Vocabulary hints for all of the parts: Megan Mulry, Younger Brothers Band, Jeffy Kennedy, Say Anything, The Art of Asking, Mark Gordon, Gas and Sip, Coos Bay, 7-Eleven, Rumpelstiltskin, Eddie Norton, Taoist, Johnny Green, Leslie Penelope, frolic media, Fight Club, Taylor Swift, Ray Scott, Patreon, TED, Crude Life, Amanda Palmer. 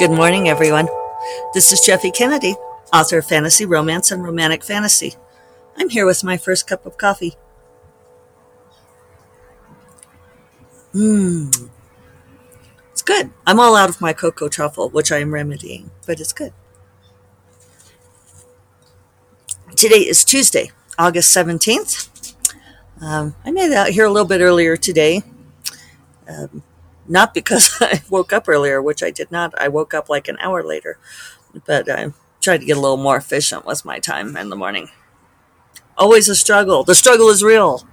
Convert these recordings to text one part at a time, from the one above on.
Good morning, everyone. This is Jeffy Kennedy, author of Fantasy, Romance, and Romantic Fantasy. I'm here with my first cup of coffee. It's good. I'm all out of my cocoa truffle, which I am remedying, but it's good. Today is Tuesday, August 17th. I made it out here a little bit earlier today. Not because I woke up earlier, which I did not. I woke up like an hour later, but I tried to get a little more efficient with my time in the morning. Always a struggle. The struggle is real.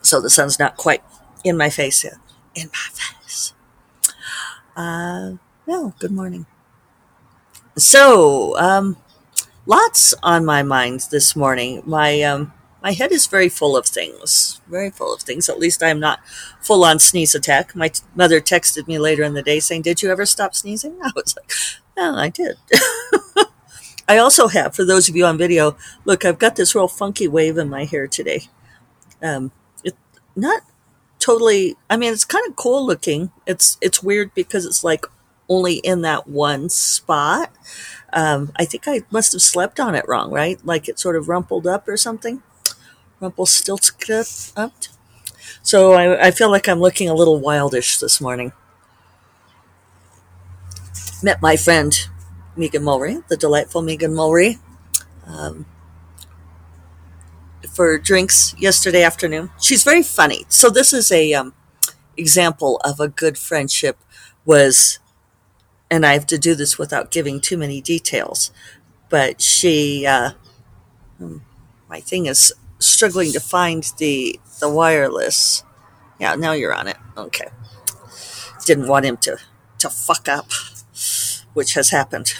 So the sun's not quite in my face yet. In my face. Good morning. So, lots on my mind this morning. My head is very full of things, At least I'm not full on sneeze attack. My mother texted me later in the day saying, did you ever stop sneezing? I was like, no, I did. I also have, for those of you on video, look, I've got this real funky wave in my hair today. It's not totally, I mean, it's kind of cool looking. It's weird because it's like only in that one spot. I think I must have slept on it wrong, right? Like it sort of rumpled up or something. Rumpelstiltskin up. So I feel like I'm looking a little wildish this morning. Met my friend Megan Mulry, the delightful Megan Mulry, for drinks yesterday afternoon. She's very funny. So this is a example of a good friendship was, and I have to do this without giving too many details, but she, my thing is, struggling to find the wireless. Yeah, now you're on it. Okay. Didn't want him to fuck up, which has happened.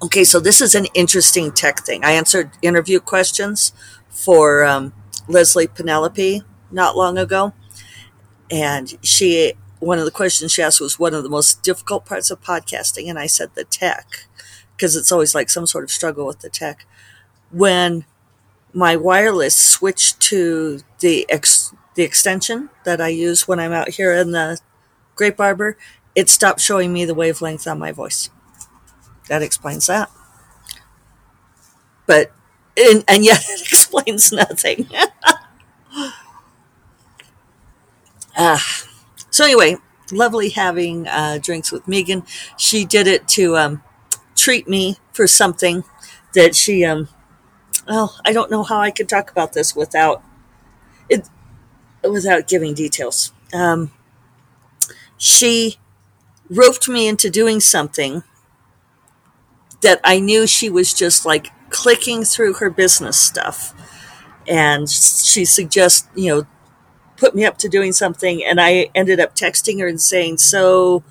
Okay, so this is an interesting tech thing. I answered interview questions for Leslie Penelope not long ago. And one of the questions she asked was one of the most difficult parts of podcasting. And I said the tech, because it's always like some sort of struggle with the tech. When my wireless switched to the extension that I use when I'm out here in the grape arbor, it stopped showing me the wavelength on my voice. That explains that. But, and yet it explains nothing. So anyway, lovely having drinks with Megan. She did it to treat me for something that she... Well, I don't know how I could talk about this without giving details. She roped me into doing something that I knew she was just like clicking through her business stuff. And she suggests, put me up to doing something. And I ended up texting her and saying, so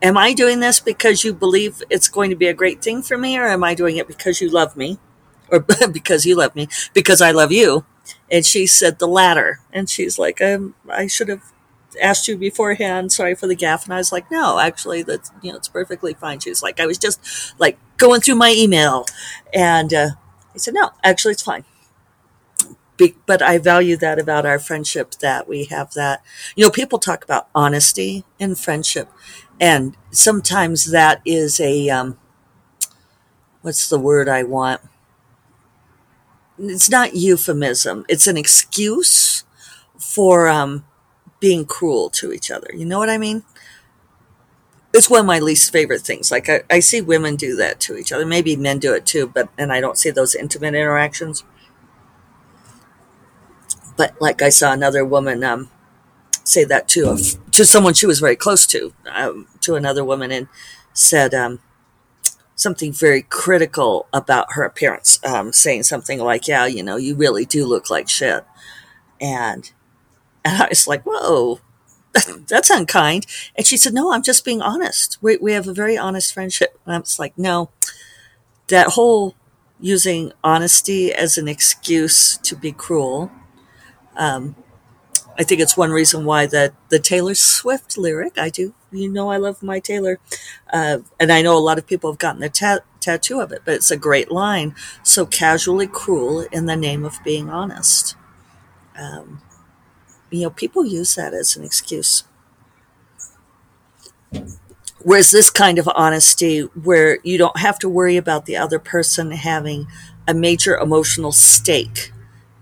am I doing this because you believe it's going to be a great thing for me? Or am I doing it because you love me? Or because you love me, because I love you. And she said the latter. And she's like, I should have asked you beforehand. Sorry for the gaffe. And I was like, no, actually, that's, it's perfectly fine. She was like, I was just like going through my email. And I said, no, actually, it's fine. But I value that about our friendship, that we have that. People talk about honesty in friendship. And sometimes that is a, what's the word I want? It's not euphemism. It's an excuse for being cruel to each other. You know what I mean? It's one of my least favorite things. Like I see women do that to each other. Maybe men do it too, but I don't see those intimate interactions. But like I saw another woman say that to someone she was very close to another woman, and said something very critical about her appearance, saying something like, yeah, you really do look like shit. And I was like, whoa, that's unkind. And she said, no, I'm just being honest. We have a very honest friendship. And I was like, no, that whole using honesty as an excuse to be cruel. I think it's one reason why the Taylor Swift lyric, I do. I love my Taylor. And I know a lot of people have gotten a tattoo of it, but it's a great line. So casually cruel in the name of being honest. You know, people use that as an excuse. Whereas this kind of honesty, where you don't have to worry about the other person having a major emotional stake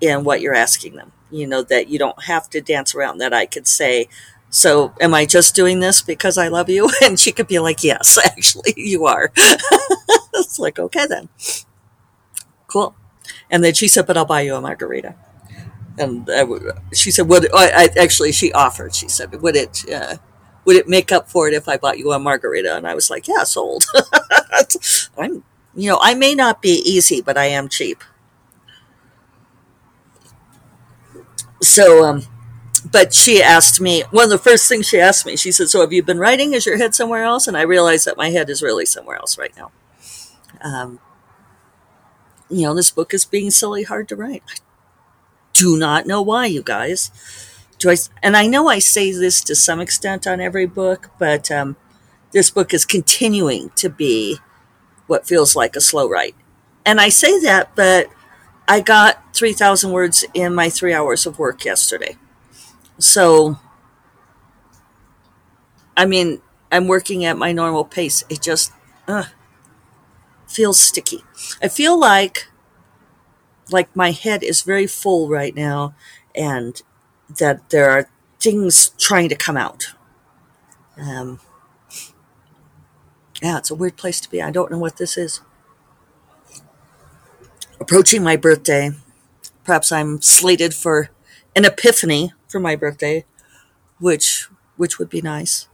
in what you're asking them, you know, that you don't have to dance around, that I could say, so am I just doing this because I love you? And she could be like, yes, actually you are. It's like, okay then. Cool. And then she said, but I'll buy you a margarita. And she said, she offered, she said, would it make up for it if I bought you a margarita? And I was like, yeah, sold. I may not be easy, but I am cheap. So, but she asked me, one of the first things she asked me, she said, so have you been writing? Is your head somewhere else? And I realized that my head is really somewhere else right now. This book is being silly hard to write. I do not know why, you guys. And I know I say this to some extent on every book, but this book is continuing to be what feels like a slow write. And I say that, but I got 3,000 words in my 3 hours of work yesterday. So, I mean, I'm working at my normal pace. It just feels sticky. I feel like my head is very full right now, and that there are things trying to come out. It's a weird place to be. I don't know what this is. Approaching my birthday. Perhaps I'm slated for an epiphany for my birthday, which would be nice.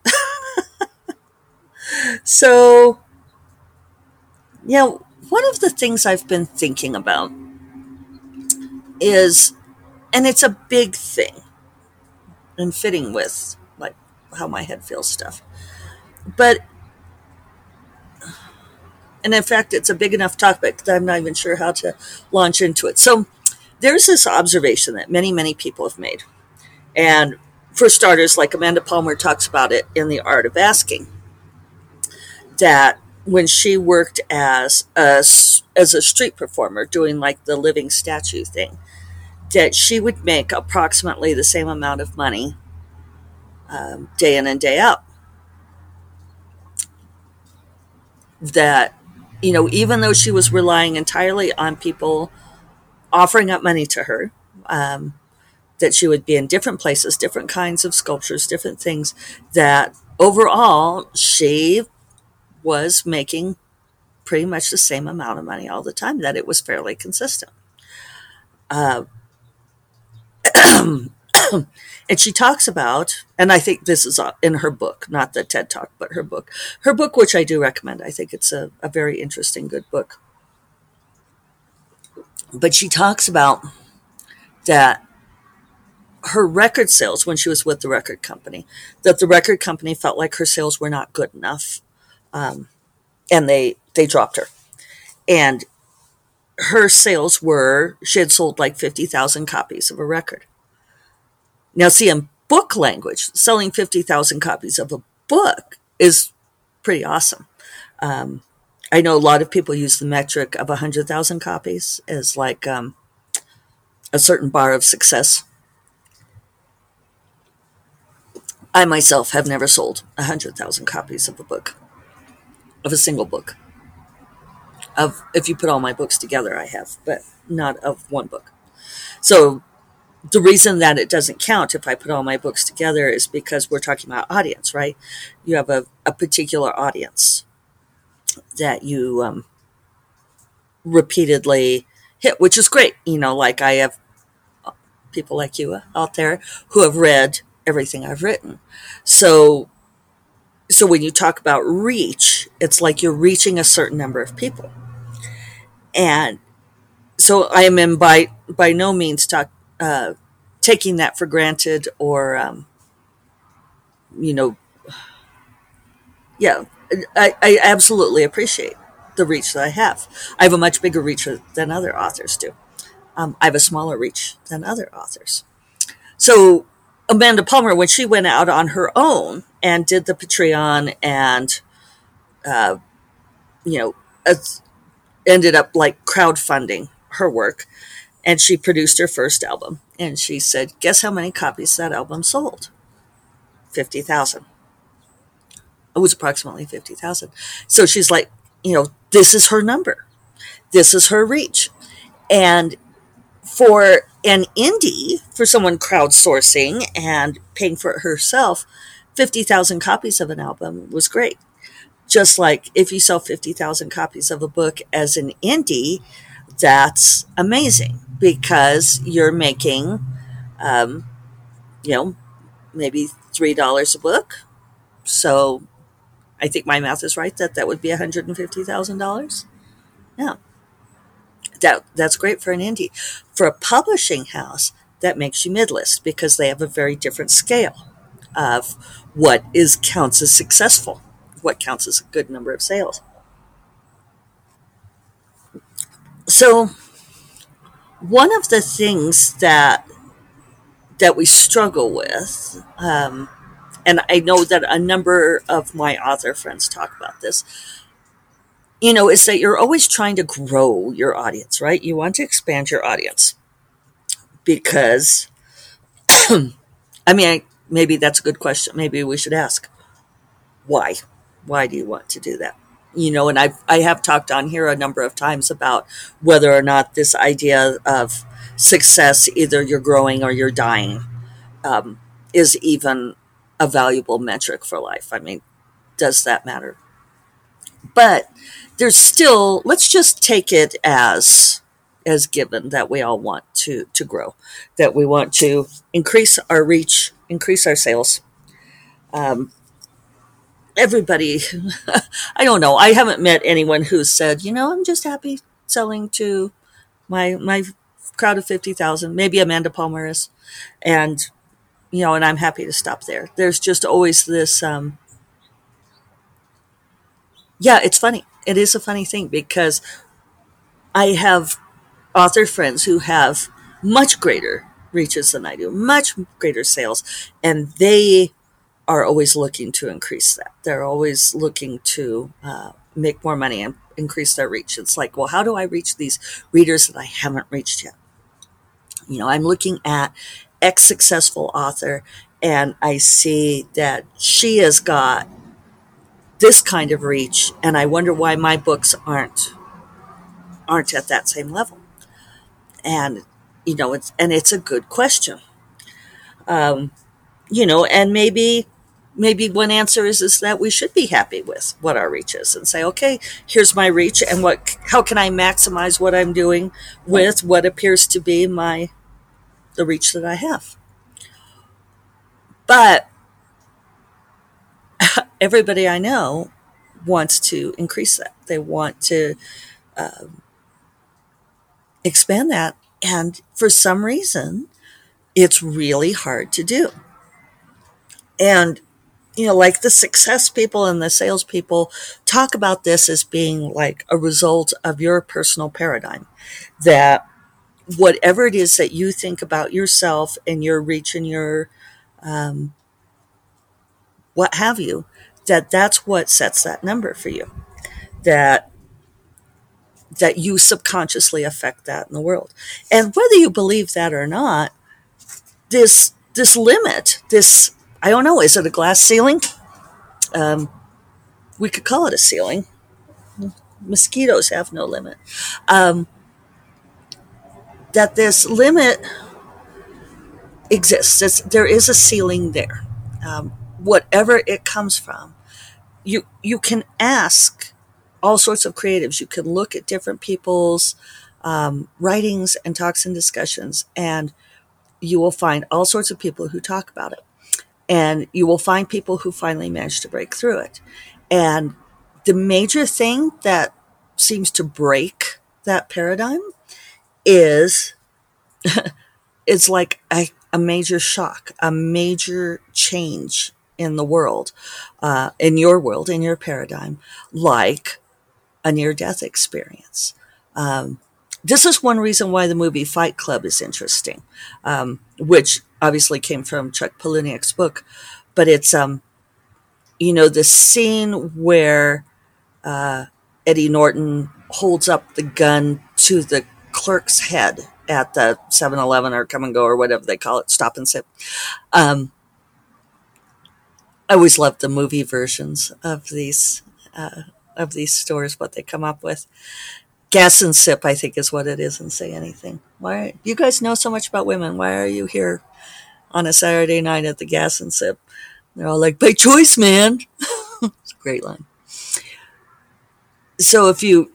So, one of the things I've been thinking about is, and it's a big thing, and fitting with like how my head feels stuff. But, and in fact, it's a big enough topic that I'm not even sure how to launch into it. So there's this observation that many, many people have made. And for starters, like Amanda Palmer talks about it in The Art of Asking, that when she worked as a street performer doing like the living statue thing, that she would make approximately the same amount of money day in and day out. That, even though she was relying entirely on people offering up money to her, that she would be in different places, different kinds of sculptures, different things, that overall she was making pretty much the same amount of money all the time, that it was fairly consistent. And she talks about, and I think this is in her book, not the TED Talk, but her book, which I do recommend. I think it's a very interesting, good book. But she talks about that her record sales, when she was with the record company, that the record company felt like her sales were not good enough. And they dropped her. And her sales were, she had sold like 50,000 copies of a record. Now, see, in book language, selling 50,000 copies of a book is pretty awesome. I know a lot of people use the metric of 100,000 copies as like a certain bar of success. I myself have never sold 100,000 copies of a book, of a single book. If you put all my books together, I have, but not of one book. So the reason that it doesn't count if I put all my books together is because we're talking about audience, right? You have a particular audience that you repeatedly hit, which is great. Like I have people like you out there who have read everything I've written. So when you talk about reach, it's like you're reaching a certain number of people. And so I am by no means taking that for granted or, I absolutely appreciate the reach that I have. I have a much bigger reach than other authors do. I have a smaller reach than other authors. So Amanda Palmer, when she went out on her own and did the Patreon and, ended up like crowdfunding her work And she produced her first album. And she said, guess how many copies that album sold? 50,000. It was approximately 50,000. So she's like, you know, this is her number. This is her reach. And for an indie, for someone crowdsourcing and paying for it herself, 50,000 copies of an album was great. Just like if you sell 50,000 copies of a book as an indie, that's amazing because you're making, you know, maybe $3 a book. So I think my math is right that that would be $150,000. Yeah. That's great for an indie. For a publishing house, that makes you midlist because they have a very different scale of what counts as successful, what counts as a good number of sales. So one of the things that we struggle with, and I know that a number of my author friends talk about this, you know, is that you're always trying to grow your audience, right? You want to expand your audience because, maybe that's a good question. Maybe we should ask, why? Why do you want to do that? You know, and I have talked on here a number of times about whether or not this idea of success, either you're growing or you're dying, is even a valuable metric for life. I mean, does that matter? But there's still, let's just take it as given that we all want to grow, that we want to increase our reach, increase our sales. Everybody, I don't know. I haven't met anyone who said, you know, I'm just happy selling to my crowd of 50,000, maybe Amanda Palmer is. And, you know, and I'm happy to stop there. There's just always this, yeah, it's funny. It is a funny thing because I have author friends who have much greater reaches than I do, much greater sales, and they are always looking to increase that. They're always looking to make more money and increase their reach. It's like, well, how do I reach these readers that I haven't reached yet? You know, I'm looking at X successful author, and I see that she has got this kind of reach, and I wonder why my books aren't at that same level. And, you know, it's a good question. You know, and maybe one answer is that we should be happy with what our reach is and say, okay, here's my reach and how can I maximize what I'm doing with what appears to be the reach that I have. But everybody I know wants to increase that. They want to expand that. And for some reason, it's really hard to do. And, you know, like the success people and the sales people talk about this as being like a result of your personal paradigm, that whatever it is that you think about yourself and your reach and your what have you, that's what sets that number for you, that you subconsciously affect that in the world. And whether you believe that or not, this limit, this, I don't know, is it a glass ceiling? We could call it a ceiling. Mosquitoes have no limit. That this limit exists. There is a ceiling there. Whatever it comes from, you can ask all sorts of creatives. You can look at different people's writings and talks and discussions, and you will find all sorts of people who talk about it. And you will find people who finally manage to break through it. And the major thing that seems to break that paradigm is it's like a major shock, a major change in the world, in your paradigm, like a near-death experience. This is one reason why the movie Fight Club is interesting, which obviously came from Chuck Palahniuk's book, but it's, you know, the scene where Eddie Norton holds up the gun to the clerk's head at the 7-Eleven or Come and Go or whatever they call it, Stop and Sip. I always loved the movie versions of these stores, what they come up with. Gas and Sip, I think, is what it is, and Say Anything. Why you guys know so much about women? Why are you here on a Saturday night at the Gas and Sip? They're all like, by choice, man. It's a great line. So if you,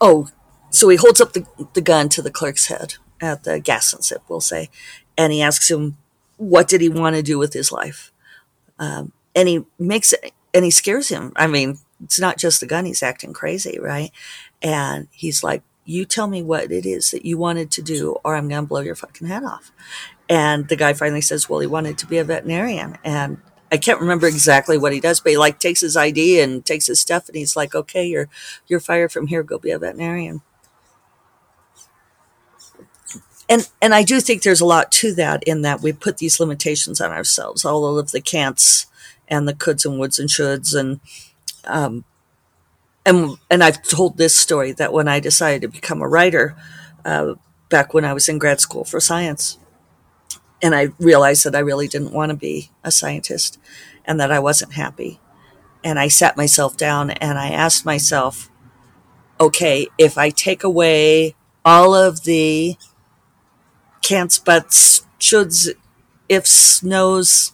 oh, so he holds up the gun to the clerk's head at the Gas and Sip, we'll say, and he asks him, what did he want to do with his life? And he makes it, and he scares him. I mean, it's not just the gun. He's acting crazy, right? And he's like, you tell me what it is that you wanted to do, or I'm going to blow your fucking head off. And the guy finally says, well, he wanted to be a veterinarian. And I can't remember exactly what he does, but he like takes his ID and takes his stuff. And he's like, okay, you're fired from here. Go be a veterinarian. And I do think there's a lot to that, in that we put these limitations on ourselves, all of the can'ts and the coulds and woulds and shoulds. And I've told this story that when I decided to become a writer, back when I was in grad school for science, and I realized that I really didn't want to be a scientist and that I wasn't happy. And I sat myself down and I asked myself, okay, if I take away all of the can'ts, buts, shoulds, ifs, nos,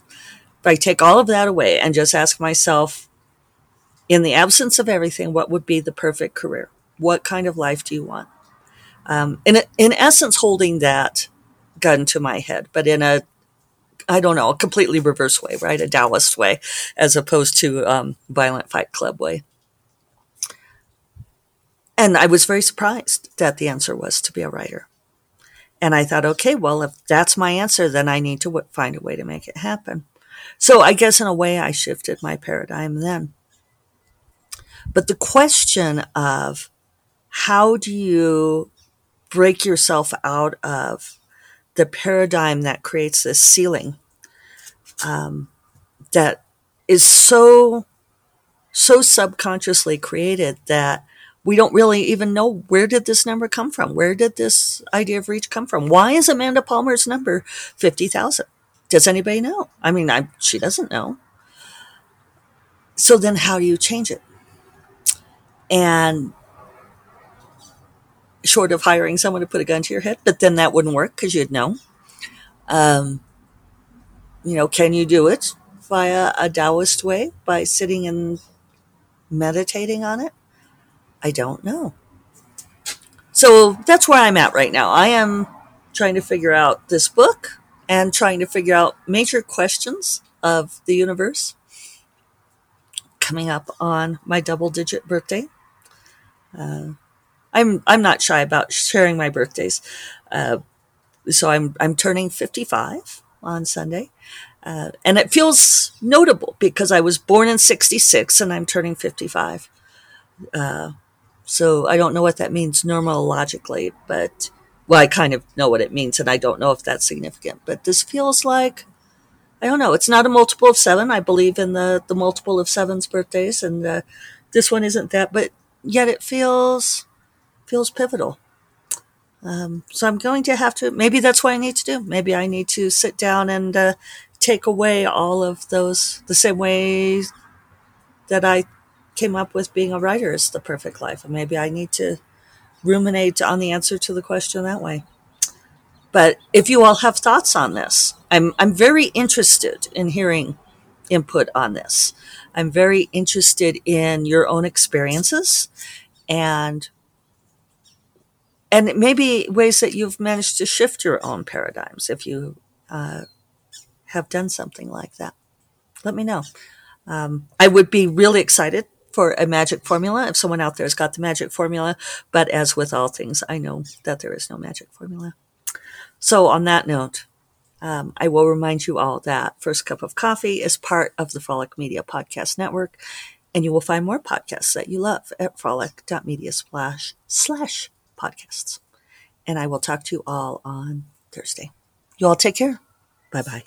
if I take all of that away and just ask myself, in the absence of everything, what would be the perfect career? What kind of life do you want? In essence, holding that gun to my head, but in a, I don't know, a completely reverse way, right? A Taoist way, as opposed to violent Fight Club way. And I was very surprised that the answer was to be a writer. And I thought, okay, well, if that's my answer, then I need to find a way to make it happen. So I guess in a way I shifted my paradigm then. But the question of how do you break yourself out of the paradigm that creates this ceiling, that is so subconsciously created that we don't really even know, where did this number come from? Where did this idea of reach come from? Why is Amanda Palmer's number 50,000? Does anybody know? I mean, she doesn't know. So then how do you change it? And short of hiring someone to put a gun to your head, but then that wouldn't work because you'd know. Can you do it via a Taoist way, by sitting and meditating on it? I don't know. So that's where I'm at right now. I am trying to figure out this book and trying to figure out major questions of the universe. Coming up on my double-digit birthday. I'm not shy about sharing my birthdays, so I'm turning 55 on Sunday, and it feels notable because I was born in 66 and I'm turning 55. So I don't know what that means logically, but well, I kind of know what it means, and I don't know if that's significant. But this feels like, I don't know. It's not a multiple of 7. I believe in the multiple of 7's birthdays, and this one isn't that, but yet it feels pivotal. So I'm going to have to, maybe that's what I need to do. Maybe I need to sit down and take away all of those, the same way that I came up with being a writer is the perfect life. And maybe I need to ruminate on the answer to the question that way. But if you all have thoughts on this, I'm very interested in hearing input on this. I'm very interested in your own experiences and maybe ways that you've managed to shift your own paradigms if you have done something like that. Let me know. I would be really excited for a magic formula if someone out there has got the magic formula. But as with all things, I know that there is no magic formula. So on that note, I will remind you all that First Cup of Coffee is part of the Frolic Media Podcast Network, and you will find more podcasts that you love at frolic.media/podcasts. And I will talk to you all on Thursday. You all take care. Bye-bye.